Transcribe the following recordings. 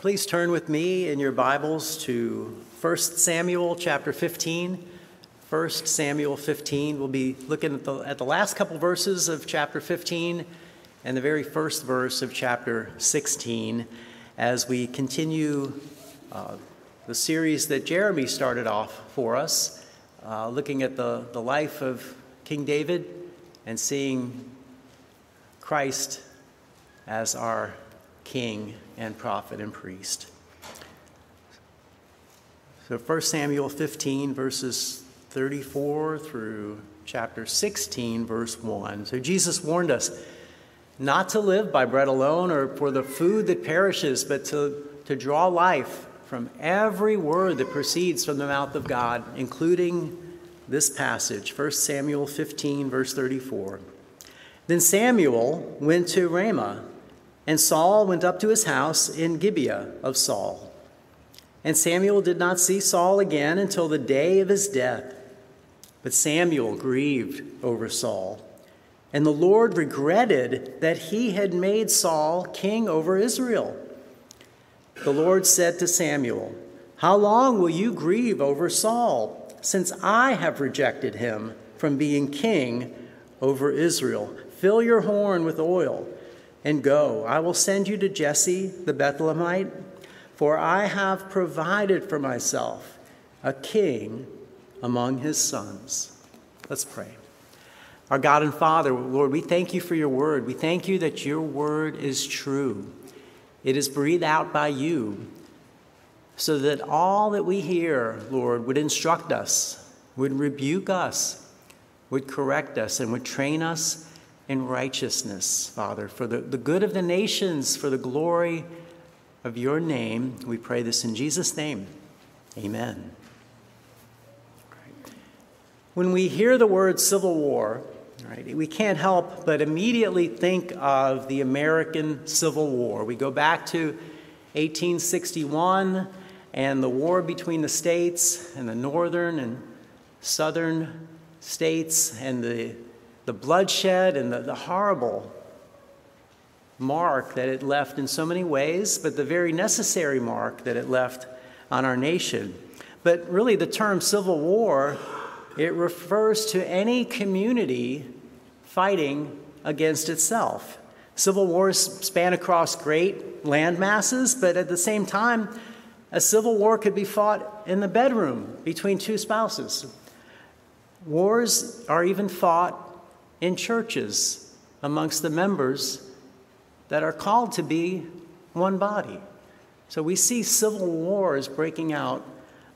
Please turn with me in your Bibles to 1 Samuel chapter 15. 1 Samuel 15. We'll be looking at the last couple verses of chapter 15 and the very first verse of chapter 16 as we continue the series that Jeremy started off for us, looking at the life of King David and seeing Christ as our King and prophet and priest. So 1 Samuel 15 verses 34 through chapter 16 verse 1. So Jesus warned us not to live by bread alone or for the food that perishes, but to draw life from every word that proceeds from the mouth of God, including this passage, 1 Samuel 15 verse 34. Then Samuel went to Ramah, and Saul went up to his house in Gibeah of Saul. And Samuel did not see Saul again until the day of his death. But Samuel grieved over Saul, and the Lord regretted that he had made Saul king over Israel. The Lord said to Samuel, "How long will you grieve over Saul, since I have rejected him from being king over Israel? Fill your horn with oil and go. I will send you to Jesse the Bethlehemite, for I have provided for myself a king among his sons." Let's pray. Our God and Father, Lord, we thank you for your word. We thank you that your word is true. It is breathed out by you so that all that we hear, Lord, would instruct us, would rebuke us, would correct us, and would train us in righteousness, Father, for the good of the nations, for the glory of your name. We pray this in Jesus' name. Amen. When we hear the word civil war, we can't help but immediately think of the American Civil War. We go back to 1861 and the war between the states and the northern and southern states, and the bloodshed and the horrible mark that it left in so many ways, but the very necessary mark that it left on our nation. But really, the term civil war, it refers to any community fighting against itself. Civil wars span across great land masses, but at the same time, a civil war could be fought in the bedroom between two spouses. Wars are even fought in churches amongst the members that are called to be one body. So we see civil wars breaking out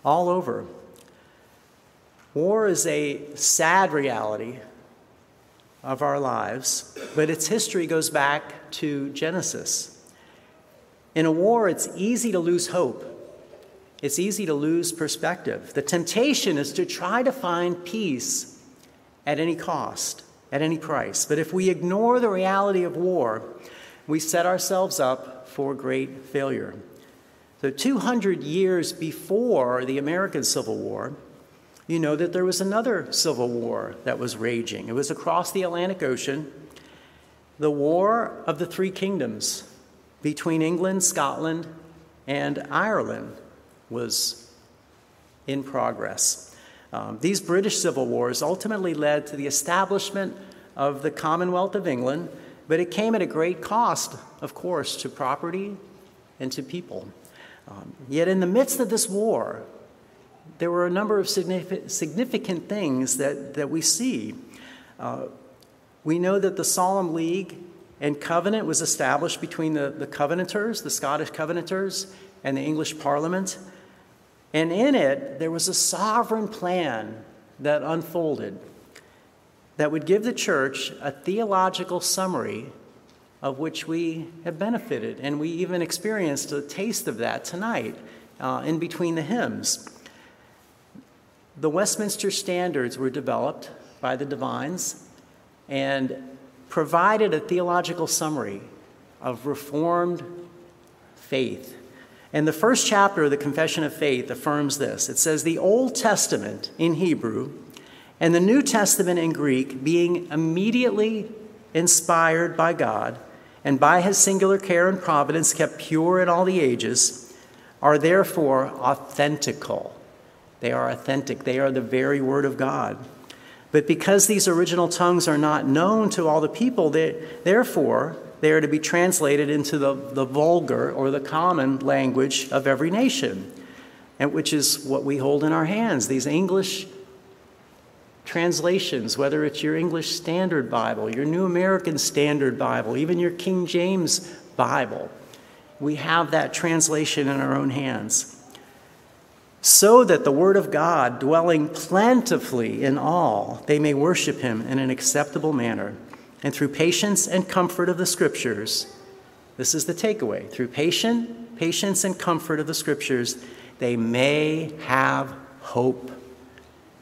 all over. War is a sad reality of our lives, but its history goes back to Genesis. In a war, it's easy to lose hope. It's easy to lose perspective. The temptation is to try to find peace at any cost, at any price. But if we ignore the reality of war, we set ourselves up for great failure. So 200 years before the American Civil War, you know that there was another civil war that was raging. It was across the Atlantic Ocean, the War of the Three Kingdoms between England, Scotland, and Ireland was in progress. These British civil wars ultimately led to the establishment of the Commonwealth of England, but it came at a great cost, of course, to property and to people. Yet in the midst of this war, there were a number of significant things that we see. We know that the Solemn League and Covenant was established between the Covenanters, the Scottish Covenanters, and the English Parliament. And in it, there was a sovereign plan that unfolded that would give the church a theological summary of which we have benefited. And we even experienced a taste of that tonight in between the hymns. The Westminster Standards were developed by the divines and provided a theological summary of Reformed faith. And the first chapter of the Confession of Faith affirms this. It says, "The Old Testament in Hebrew and the New Testament in Greek, being immediately inspired by God and by his singular care and providence kept pure in all the ages, are therefore authentical. They are authentic. They are the very word of God. But because these original tongues are not known to all the people, therefore they are to be translated into the vulgar or the common language of every nation, and which is what we hold in our hands, these English translations, whether it's your English Standard Bible, your New American Standard Bible, even your King James Bible. We have that translation in our own hands. So that the word of God, dwelling plentifully in all, they may worship him in an acceptable manner. And through patience and comfort of the scriptures, this is the takeaway, through patience and comfort of the scriptures, they may have hope.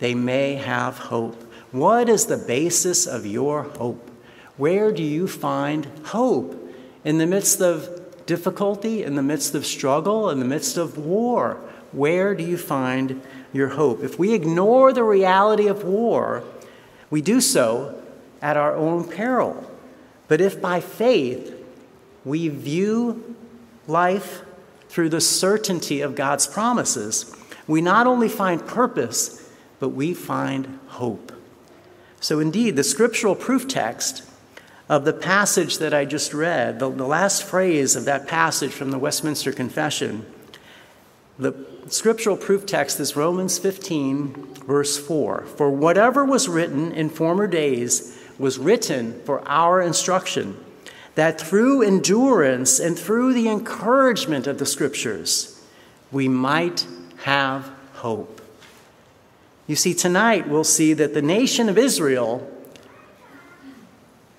They may have hope. What is the basis of your hope? Where do you find hope? In the midst of difficulty, in the midst of struggle, in the midst of war, where do you find your hope? If we ignore the reality of war, we do so at our own peril. But if by faith we view life through the certainty of God's promises, we not only find purpose, but we find hope. So indeed, the scriptural proof text of the passage that I just read, the last phrase of that passage from the Westminster Confession, the scriptural proof text is Romans 15, verse 4. For whatever was written in former days was written for our instruction, that through endurance and through the encouragement of the scriptures, we might have hope. You see, tonight we'll see that the nation of Israel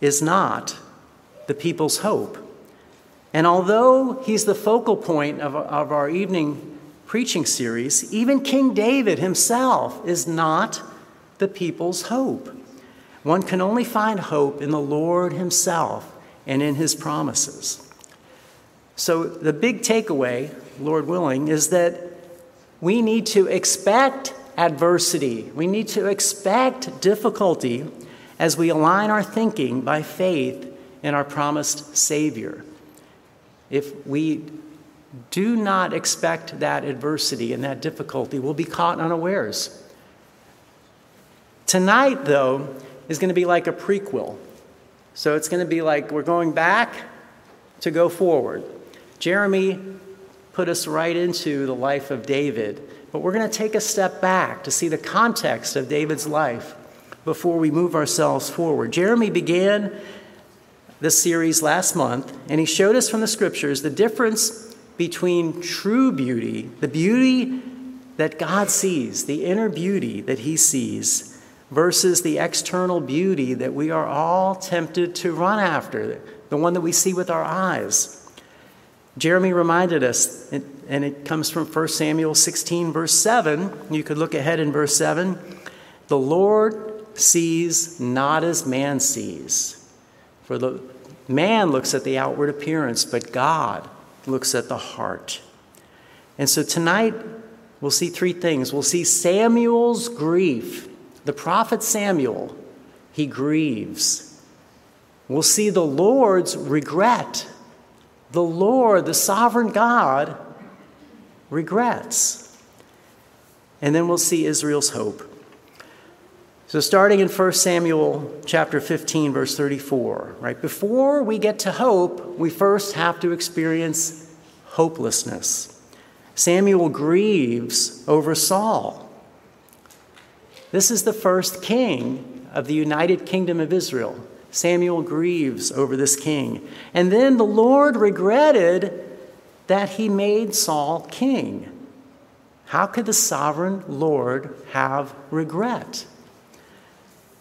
is not the people's hope. And although he's the focal point of our evening preaching series, even King David himself is not the people's hope. One can only find hope in the Lord himself and in his promises. So the big takeaway, Lord willing, is that we need to expect adversity. We need to expect difficulty as we align our thinking by faith in our promised Savior. If we do not expect that adversity and that difficulty, we'll be caught unawares. Tonight, though, is going to be like a prequel. So it's going to be like we're going back to go forward. Jeremy put us right into the life of David, but we're going to take a step back to see the context of David's life before we move ourselves forward. Jeremy began this series last month, and he showed us from the scriptures the difference between true beauty, the beauty that God sees, the inner beauty that he sees, versus the external beauty that we are all tempted to run after, the one that we see with our eyes. Jeremy reminded us, and it comes from 1 Samuel 16, verse 7. You could look ahead in verse 7. The Lord sees not as man sees. For the man looks at the outward appearance, but God looks at the heart. And so tonight we'll see three things. We'll see Samuel's grief. The prophet Samuel, he grieves. We'll see the Lord's regret. The Lord, the sovereign God, regrets. And then we'll see Israel's hope. So starting in 1 Samuel chapter 15, verse 34, right? Before we get to hope, we first have to experience hopelessness. Samuel grieves over Saul. This is the first king of the United Kingdom of Israel. Samuel grieves over this king. And then the Lord regretted that he made Saul king. How could the sovereign Lord have regret?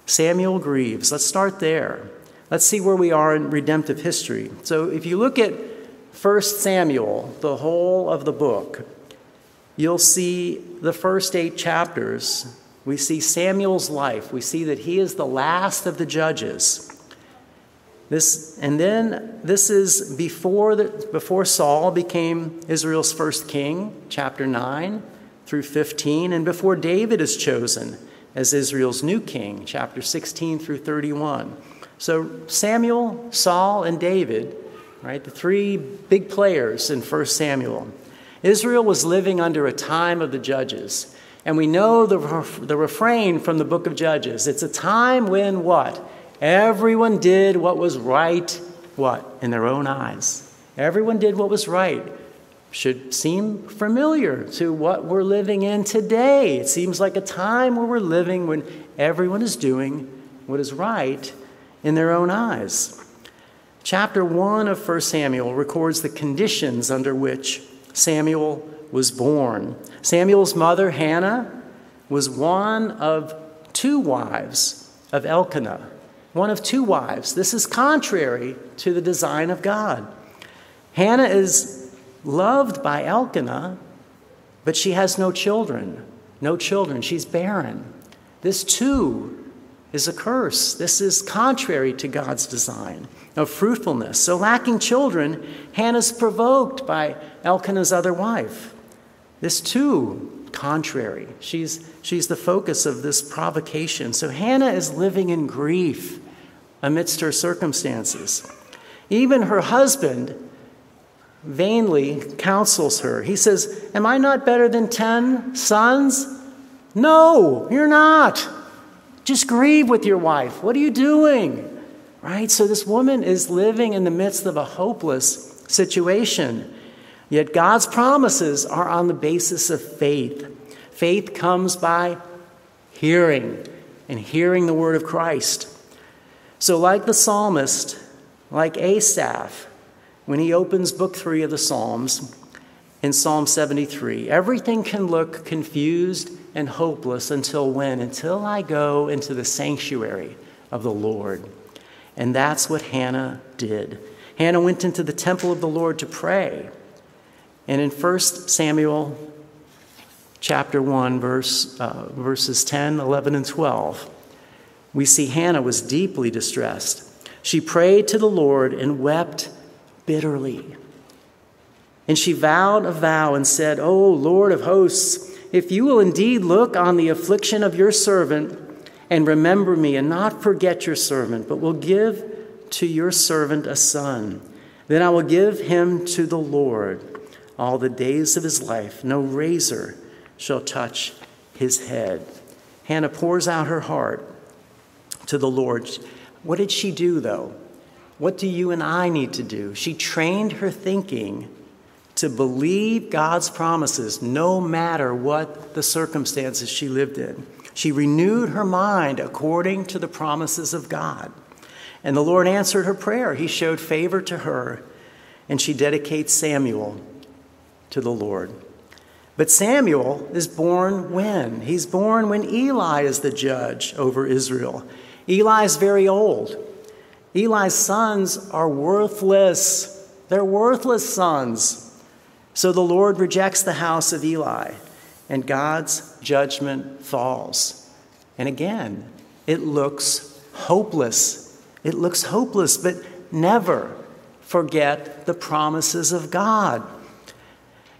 Samuel grieves. Let's start there. Let's see where we are in redemptive history. So if you look at 1 Samuel, the whole of the book, you'll see the first 8 chapters. We see Samuel's life. We see that he is the last of the judges. This is before Saul became Israel's first king, chapter 9 through 15, and before David is chosen as Israel's new king, chapter 16 through 31. So Samuel, Saul, and David right? The three big players in 1 Samuel. Israel was living under a time of the judges. And we know the refrain from the book of Judges. It's a time when what? Everyone did what was right, what? In their own eyes. Everyone did what was right. Should seem familiar to what we're living in today. It seems like a time where we're living when everyone is doing what is right in their own eyes. Chapter 1 of 1 Samuel records the conditions under which Samuel was born. Samuel's mother, Hannah, was one of two wives of Elkanah. One of two wives. This is contrary to the design of God. Hannah is loved by Elkanah, but she has no children. No children. She's barren. This too is a curse. This is contrary to God's design of fruitfulness. So lacking children, Hannah's provoked by Elkanah's other wife. This too, contrary. She's the focus of this provocation. So Hannah is living in grief amidst her circumstances. Even her husband vainly counsels her. He says, "Am I not better than 10 sons? No, you're not. Just grieve with your wife. What are you doing? Right? So this woman is living in the midst of a hopeless situation. Yet God's promises are on the basis of faith. Faith comes by hearing, and hearing the word of Christ. So like the psalmist, like Asaph, when he opens book 3 of the Psalms, in Psalm 73, everything can look confused and hopeless until when? Until I go into the sanctuary of the Lord. And that's what Hannah did. Hannah went into the temple of the Lord to pray. And in 1 Samuel chapter 1, verses 10, 11, and 12, we see Hannah was deeply distressed. She prayed to the Lord and wept bitterly. And she vowed a vow and said, "O Lord of hosts, if you will indeed look on the affliction of your servant and remember me and not forget your servant, but will give to your servant a son, then I will give him to the Lord all the days of his life. No razor shall touch his head." Hannah pours out her heart to the Lord. What did she do, though? What do you and I need to do? She trained her thinking to believe God's promises no matter what the circumstances she lived in. She renewed her mind according to the promises of God. And the Lord answered her prayer. He showed favor to her, and she dedicates Samuel to the Lord. But Samuel is born when? He's born when Eli is the judge over Israel. Eli is very old. Eli's sons are worthless. They're worthless sons. So the Lord rejects the house of Eli, and God's judgment falls. And again, it looks hopeless. It looks hopeless, but never forget the promises of God.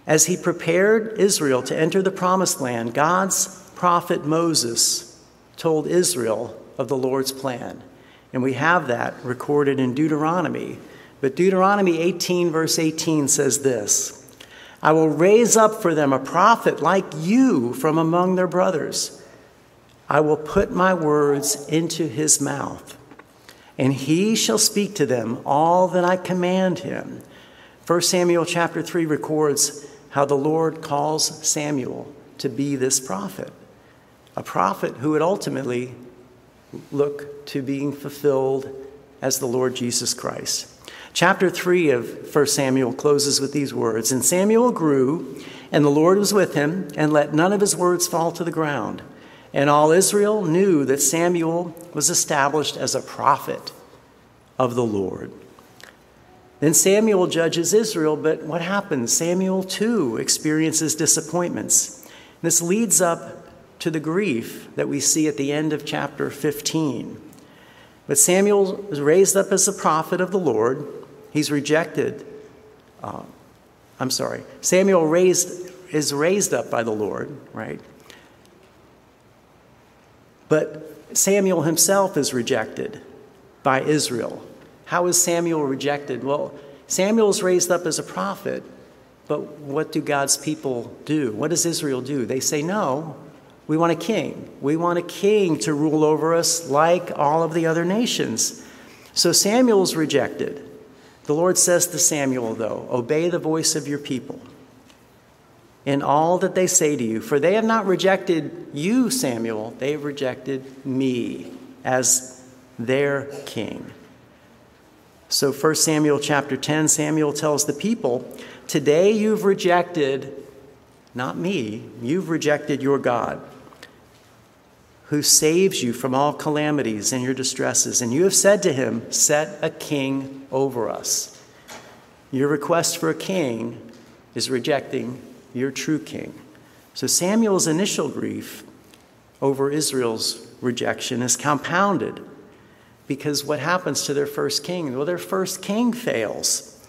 As he prepared Israel to enter the promised land, God's prophet Moses told Israel of the Lord's plan. And we have that recorded in Deuteronomy. But Deuteronomy 18, verse 18 says this, "I will raise up for them a prophet like you from among their brothers. I will put my words into his mouth, and he shall speak to them all that I command him." 1 Samuel chapter 3 records how the Lord calls Samuel to be this prophet, a prophet who would ultimately look to being fulfilled as the Lord Jesus Christ. Chapter 3 of 1 Samuel closes with these words, "And Samuel grew, and the Lord was with him, and let none of his words fall to the ground. And all Israel knew that Samuel was established as a prophet of the Lord." Then Samuel judges Israel, but what happens? Samuel, too, experiences disappointments. This leads up to the grief that we see at the end of chapter 15. But Samuel is raised up as a prophet of the Lord. He's rejected. Samuel is raised up by the Lord, right? But Samuel himself is rejected by Israel. How is Samuel rejected? Well, Samuel's raised up as a prophet, but what do God's people do? What does Israel do? They say, no, we want a king. We want a king to rule over us like all of the other nations. So Samuel's rejected. The Lord says to Samuel, though, obey the voice of your people in all that they say to you, for they have not rejected you, Samuel, they have rejected me as their king. So 1 Samuel chapter 10, Samuel tells the people, today you've rejected, not me, you've rejected your God, who saves you from all calamities and your distresses. And you have said to him, set a king over us. Your request for a king is rejecting your true king. So Samuel's initial grief over Israel's rejection is compounded because what happens to their first king? Well, their first king fails.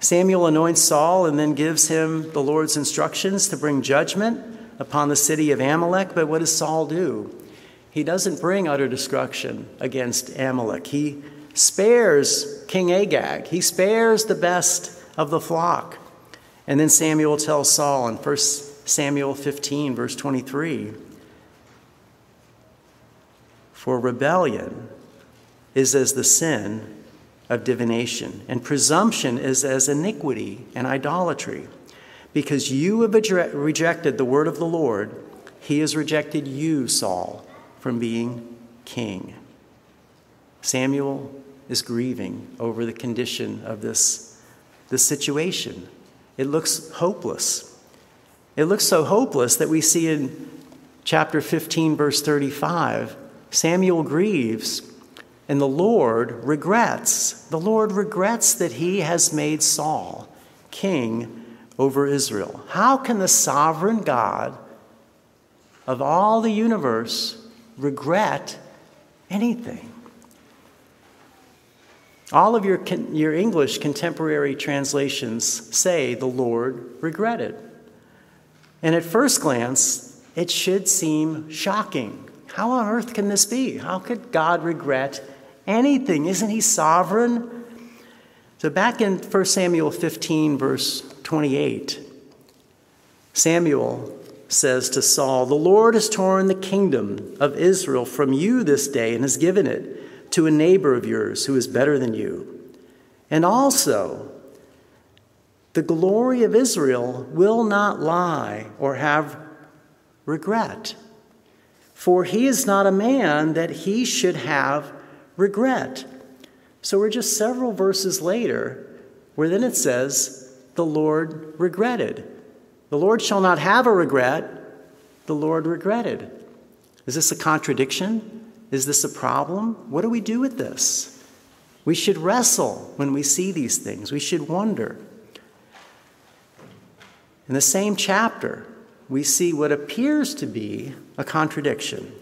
Samuel anoints Saul and then gives him the Lord's instructions to bring judgment upon the city of Amalek. But what does Saul do? He doesn't bring utter destruction against Amalek. He spares King Agag. He spares the best of the flock. And then Samuel tells Saul in 1 Samuel 15, verse 23, for rebellion is as the sin of divination, and presumption is as iniquity and idolatry. Because you have rejected the word of the Lord, he has rejected you, Saul, from being king. Samuel is grieving over the condition of this situation. It looks hopeless. It looks so hopeless that we see in chapter 15, verse 35, Samuel grieves, and the Lord regrets that he has made Saul king over Israel. How can the sovereign God of all the universe regret anything? All of your English contemporary translations say the Lord regretted. And at first glance, it should seem shocking. How on earth can this be? How could God regret anything? Isn't he sovereign? So back in 1 Samuel 15, verse 28, Samuel says to Saul, the Lord has torn the kingdom of Israel from you this day and has given it to a neighbor of yours who is better than you. And also, the glory of Israel will not lie or have regret, for he is not a man that he should have regret. So we're just several verses later, where then it says, the Lord regretted. The Lord shall not have a regret. The Lord regretted. Is this a contradiction? Is this a problem? What do we do with this? We should wrestle when we see these things. We should wonder. In the same chapter, we see what appears to be a contradiction.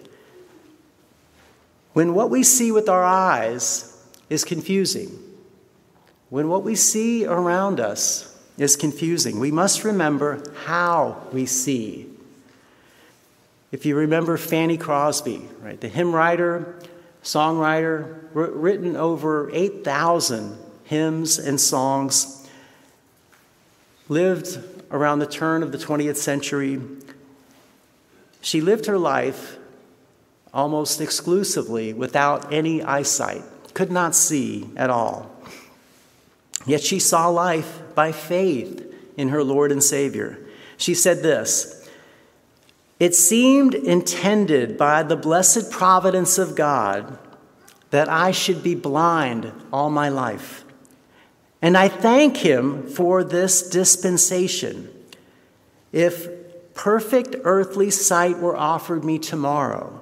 When what we see with our eyes is confusing, when what we see around us is confusing, we must remember how we see. If you remember Fanny Crosby, right, the hymn writer, songwriter, written over 8,000 hymns and songs, lived around the turn of the 20th century. She lived her life almost exclusively without any eyesight, could not see at all. Yet she saw life by faith in her Lord and Savior. She said this, it seemed intended by the blessed providence of God that I should be blind all my life. And I thank him for this dispensation. If perfect earthly sight were offered me tomorrow,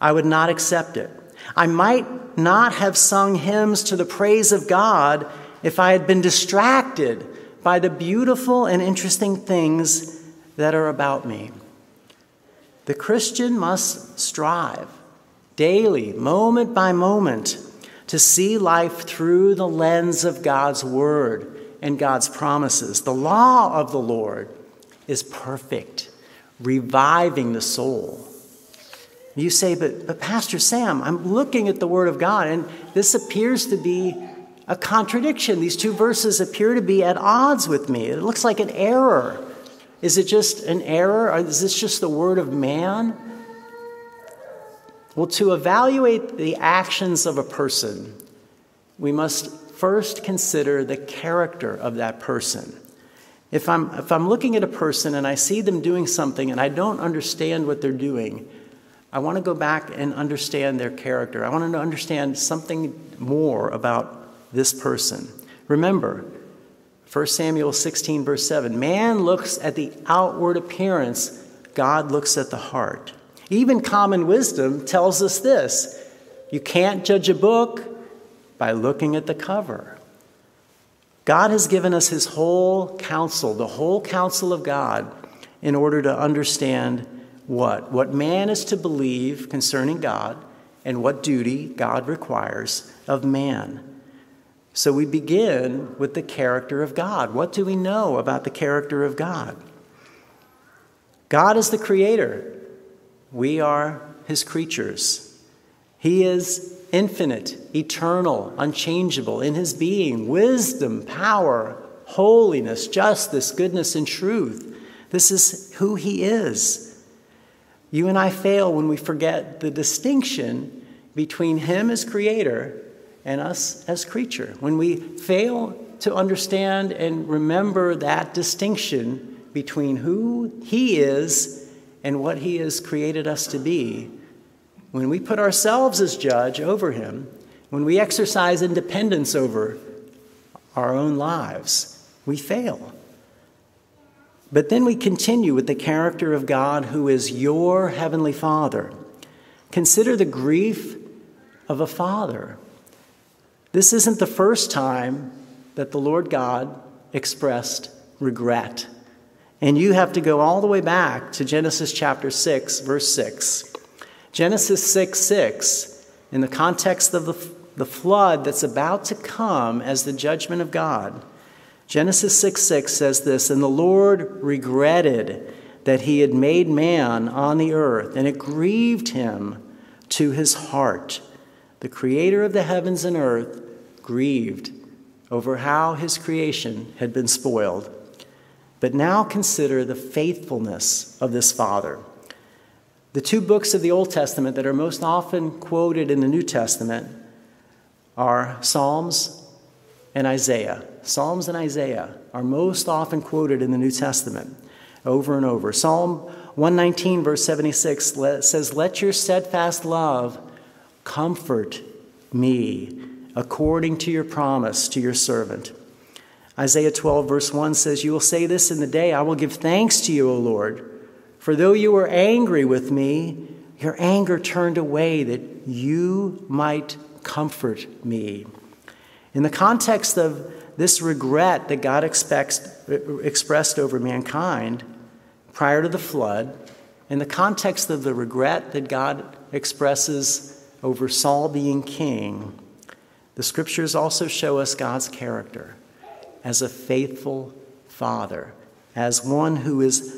I would not accept it. I might not have sung hymns to the praise of God if I had been distracted by the beautiful and interesting things that are about me. The Christian must strive daily, moment by moment, to see life through the lens of God's word and God's promises. The law of the Lord is perfect, reviving the soul. You say, but Pastor Sam, I'm looking at the word of God, and this appears to be a contradiction. These two verses appear to be at odds with me. It looks like an error. Is it just an error? Or is this just the word of man? Well, to evaluate the actions of a person, we must first consider the character of that person. If I'm looking at a person and I see them doing something and I don't understand what they're doing, I want to go back and understand their character. I want to understand something more about this person. Remember, 1 Samuel 16, verse 7, man looks at the outward appearance, God looks at the heart. Even common wisdom tells us this: you can't judge a book by looking at the cover. God has given us his whole counsel, the whole counsel of God, in order to understand what man is to believe concerning God and what duty God requires of man. So we begin with the character of God. What do we know about the character of God? God is the creator. We are his creatures. He is infinite, eternal, unchangeable in his being, wisdom, power, holiness, justice, goodness, and truth. This is who he is. You and I fail when we forget the distinction between him as creator and us as creature. When we fail to understand and remember that distinction between who he is and what he has created us to be, when we put ourselves as judge over him, when we exercise independence over our own lives, we fail. But then we continue with the character of God, who is your heavenly Father. Consider the grief of a father. This isn't the first time that the Lord God expressed regret. And you have to go all the way back to Genesis chapter 6, verse 6. Genesis 6:6, in the context of the flood that's about to come as the judgment of God. Genesis 6:6 says this: "And the Lord regretted that he had made man on the earth, and it grieved him to his heart." The creator of the heavens and earth grieved over how his creation had been spoiled. But now consider the faithfulness of this Father. The two books of the Old Testament that are most often quoted in the New Testament are Psalms and Isaiah. Psalms and Isaiah are most often quoted in the New Testament over and over. Psalm 119, verse 76 says, "Let your steadfast love comfort me according to your promise to your servant." Isaiah 12, verse 1 says, "You will say this in the day, I will give thanks to you, O Lord. For though you were angry with me, your anger turned away that you might comfort me." In the context of this regret that God expressed over mankind prior to the flood, in the context of the regret that God expresses over Saul being king, the scriptures also show us God's character as a faithful father, as one who is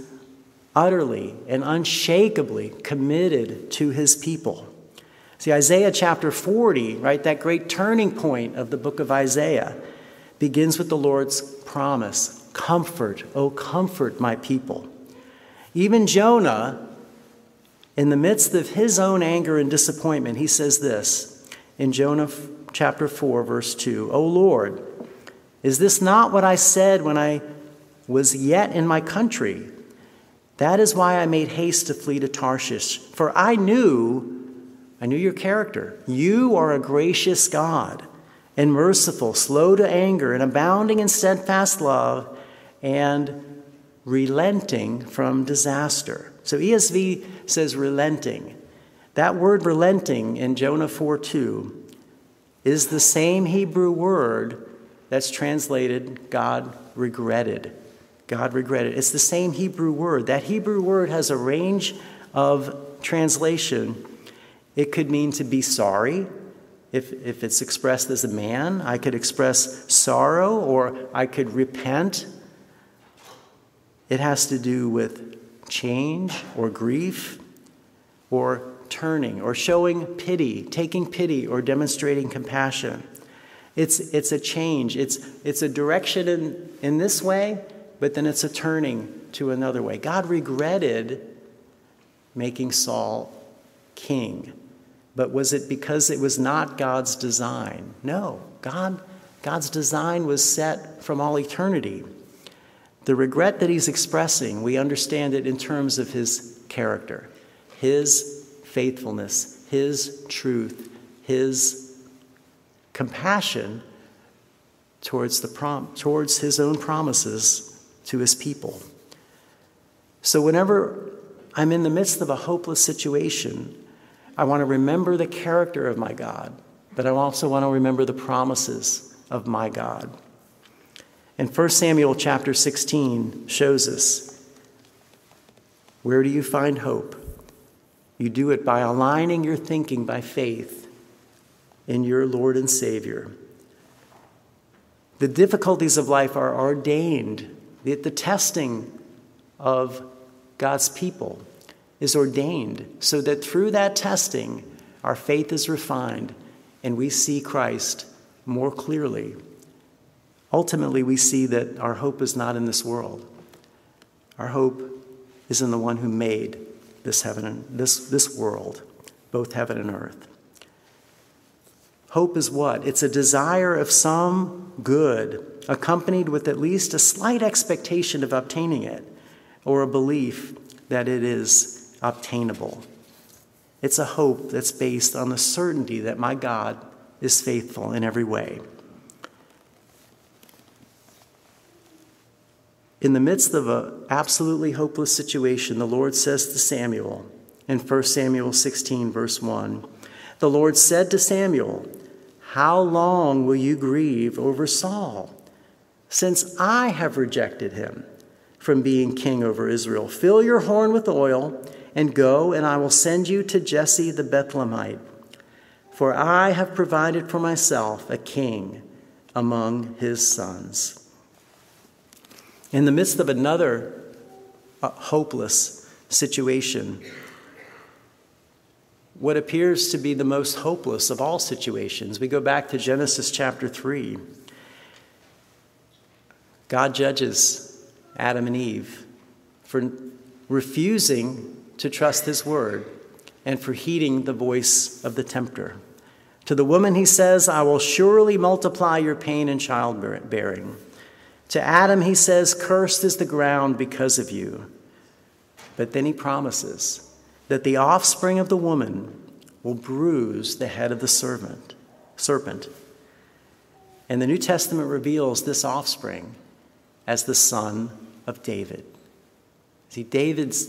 utterly and unshakably committed to his people. See, Isaiah chapter 40, right, that great turning point of the book of Isaiah, begins with the Lord's promise, "Comfort, O comfort my people." Even Jonah, in the midst of his own anger and disappointment, he says this in Jonah chapter 4, verse 2, "O Lord, is this not what I said when I was yet in my country? That is why I made haste to flee to Tarshish. For I knew your character. You are a gracious God and merciful, slow to anger and abounding in steadfast love and relenting from disaster." So ESV says relenting. That word relenting in Jonah 4:2 is the same Hebrew word that's translated "God regretted." God regretted. It's the same Hebrew word. That Hebrew word has a range of translation. It could mean to be sorry. If it's expressed as a man, I could express sorrow, or I could repent. It has to do with change or grief or turning or showing pity, taking pity or demonstrating compassion. It's a change. It's a direction in this way, but then it's a turning to another way. God regretted making Saul king. But was it because it was not God's design? No. God's design was set from all eternity. The regret that he's expressing, we understand it in terms of his character, his faithfulness, his truth, his compassion towards his own promises to his people. So whenever I'm in the midst of a hopeless situation, I want to remember the character of my God, but I also want to remember the promises of my God. And 1 Samuel chapter 16 shows us, where do you find hope? You do it by aligning your thinking by faith in your Lord and Savior. The difficulties of life are ordained. The testing of God's people is ordained so that through that testing, our faith is refined and we see Christ more clearly. Ultimately, we see that our hope is not in this world. Our hope is in the one who made this heaven and this world, both heaven and earth. Hope is what? It's a desire of some good, accompanied with at least a slight expectation of obtaining it, or a belief that it is obtainable. It's a hope that's based on the certainty that my God is faithful in every way. In the midst of an absolutely hopeless situation, the Lord says to Samuel in 1 Samuel 16, verse 1, the Lord said to Samuel, "How long will you grieve over Saul, since I have rejected him from being king over Israel? Fill your horn with oil and go, and I will send you to Jesse the Bethlehemite. For I have provided for myself a king among his sons." In the midst of another hopeless situation, what appears to be the most hopeless of all situations, we go back to Genesis chapter 3. God judges Adam and Eve for refusing to trust his word and for heeding the voice of the tempter. To the woman he says, "I will surely multiply your pain and childbearing." To Adam he says, "Cursed is the ground because of you." But then he promises that the offspring of the woman will bruise the head of the serpent. And the New Testament reveals this offspring as the son of David. See, David's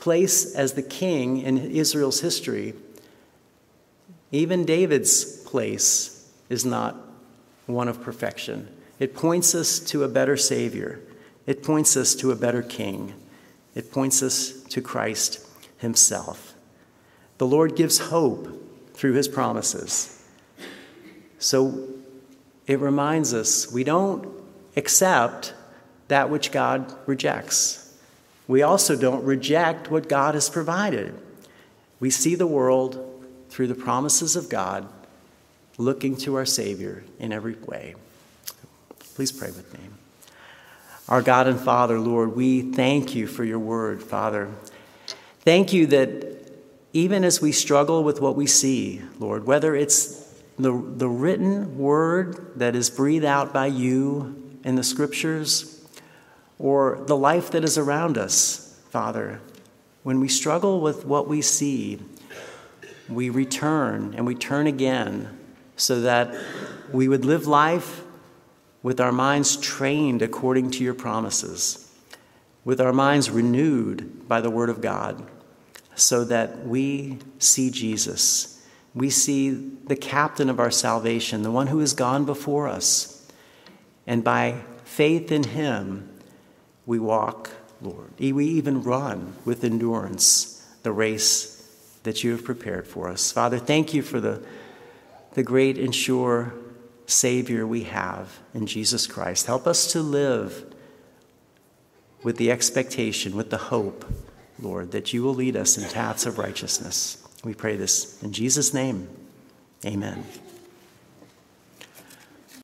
place as the king in Israel's history, even David's place is not one of perfection. It points us to a better Savior. It points us to a better king. It points us to Christ himself. The Lord gives hope through his promises. So it reminds us we don't accept that which God rejects. We also don't reject what God has provided. We see the world through the promises of God, looking to our Savior in every way. Please pray with me. Our God and Father, Lord, we thank you for your word, Father. Thank you that even as we struggle with what we see, Lord, whether it's the written word that is breathed out by you in the scriptures, or the life that is around us, Father, when we struggle with what we see, we return and we turn again so that we would live life with our minds trained according to your promises, with our minds renewed by the word of God, so that we see Jesus. We see the captain of our salvation, the one who has gone before us. And by faith in him, we walk, Lord. We even run with endurance the race that you have prepared for us. Father, thank you for the great and sure Savior we have in Jesus Christ. Help us to live with the expectation, with the hope, Lord, that you will lead us in paths of righteousness. We pray this in Jesus' name. Amen.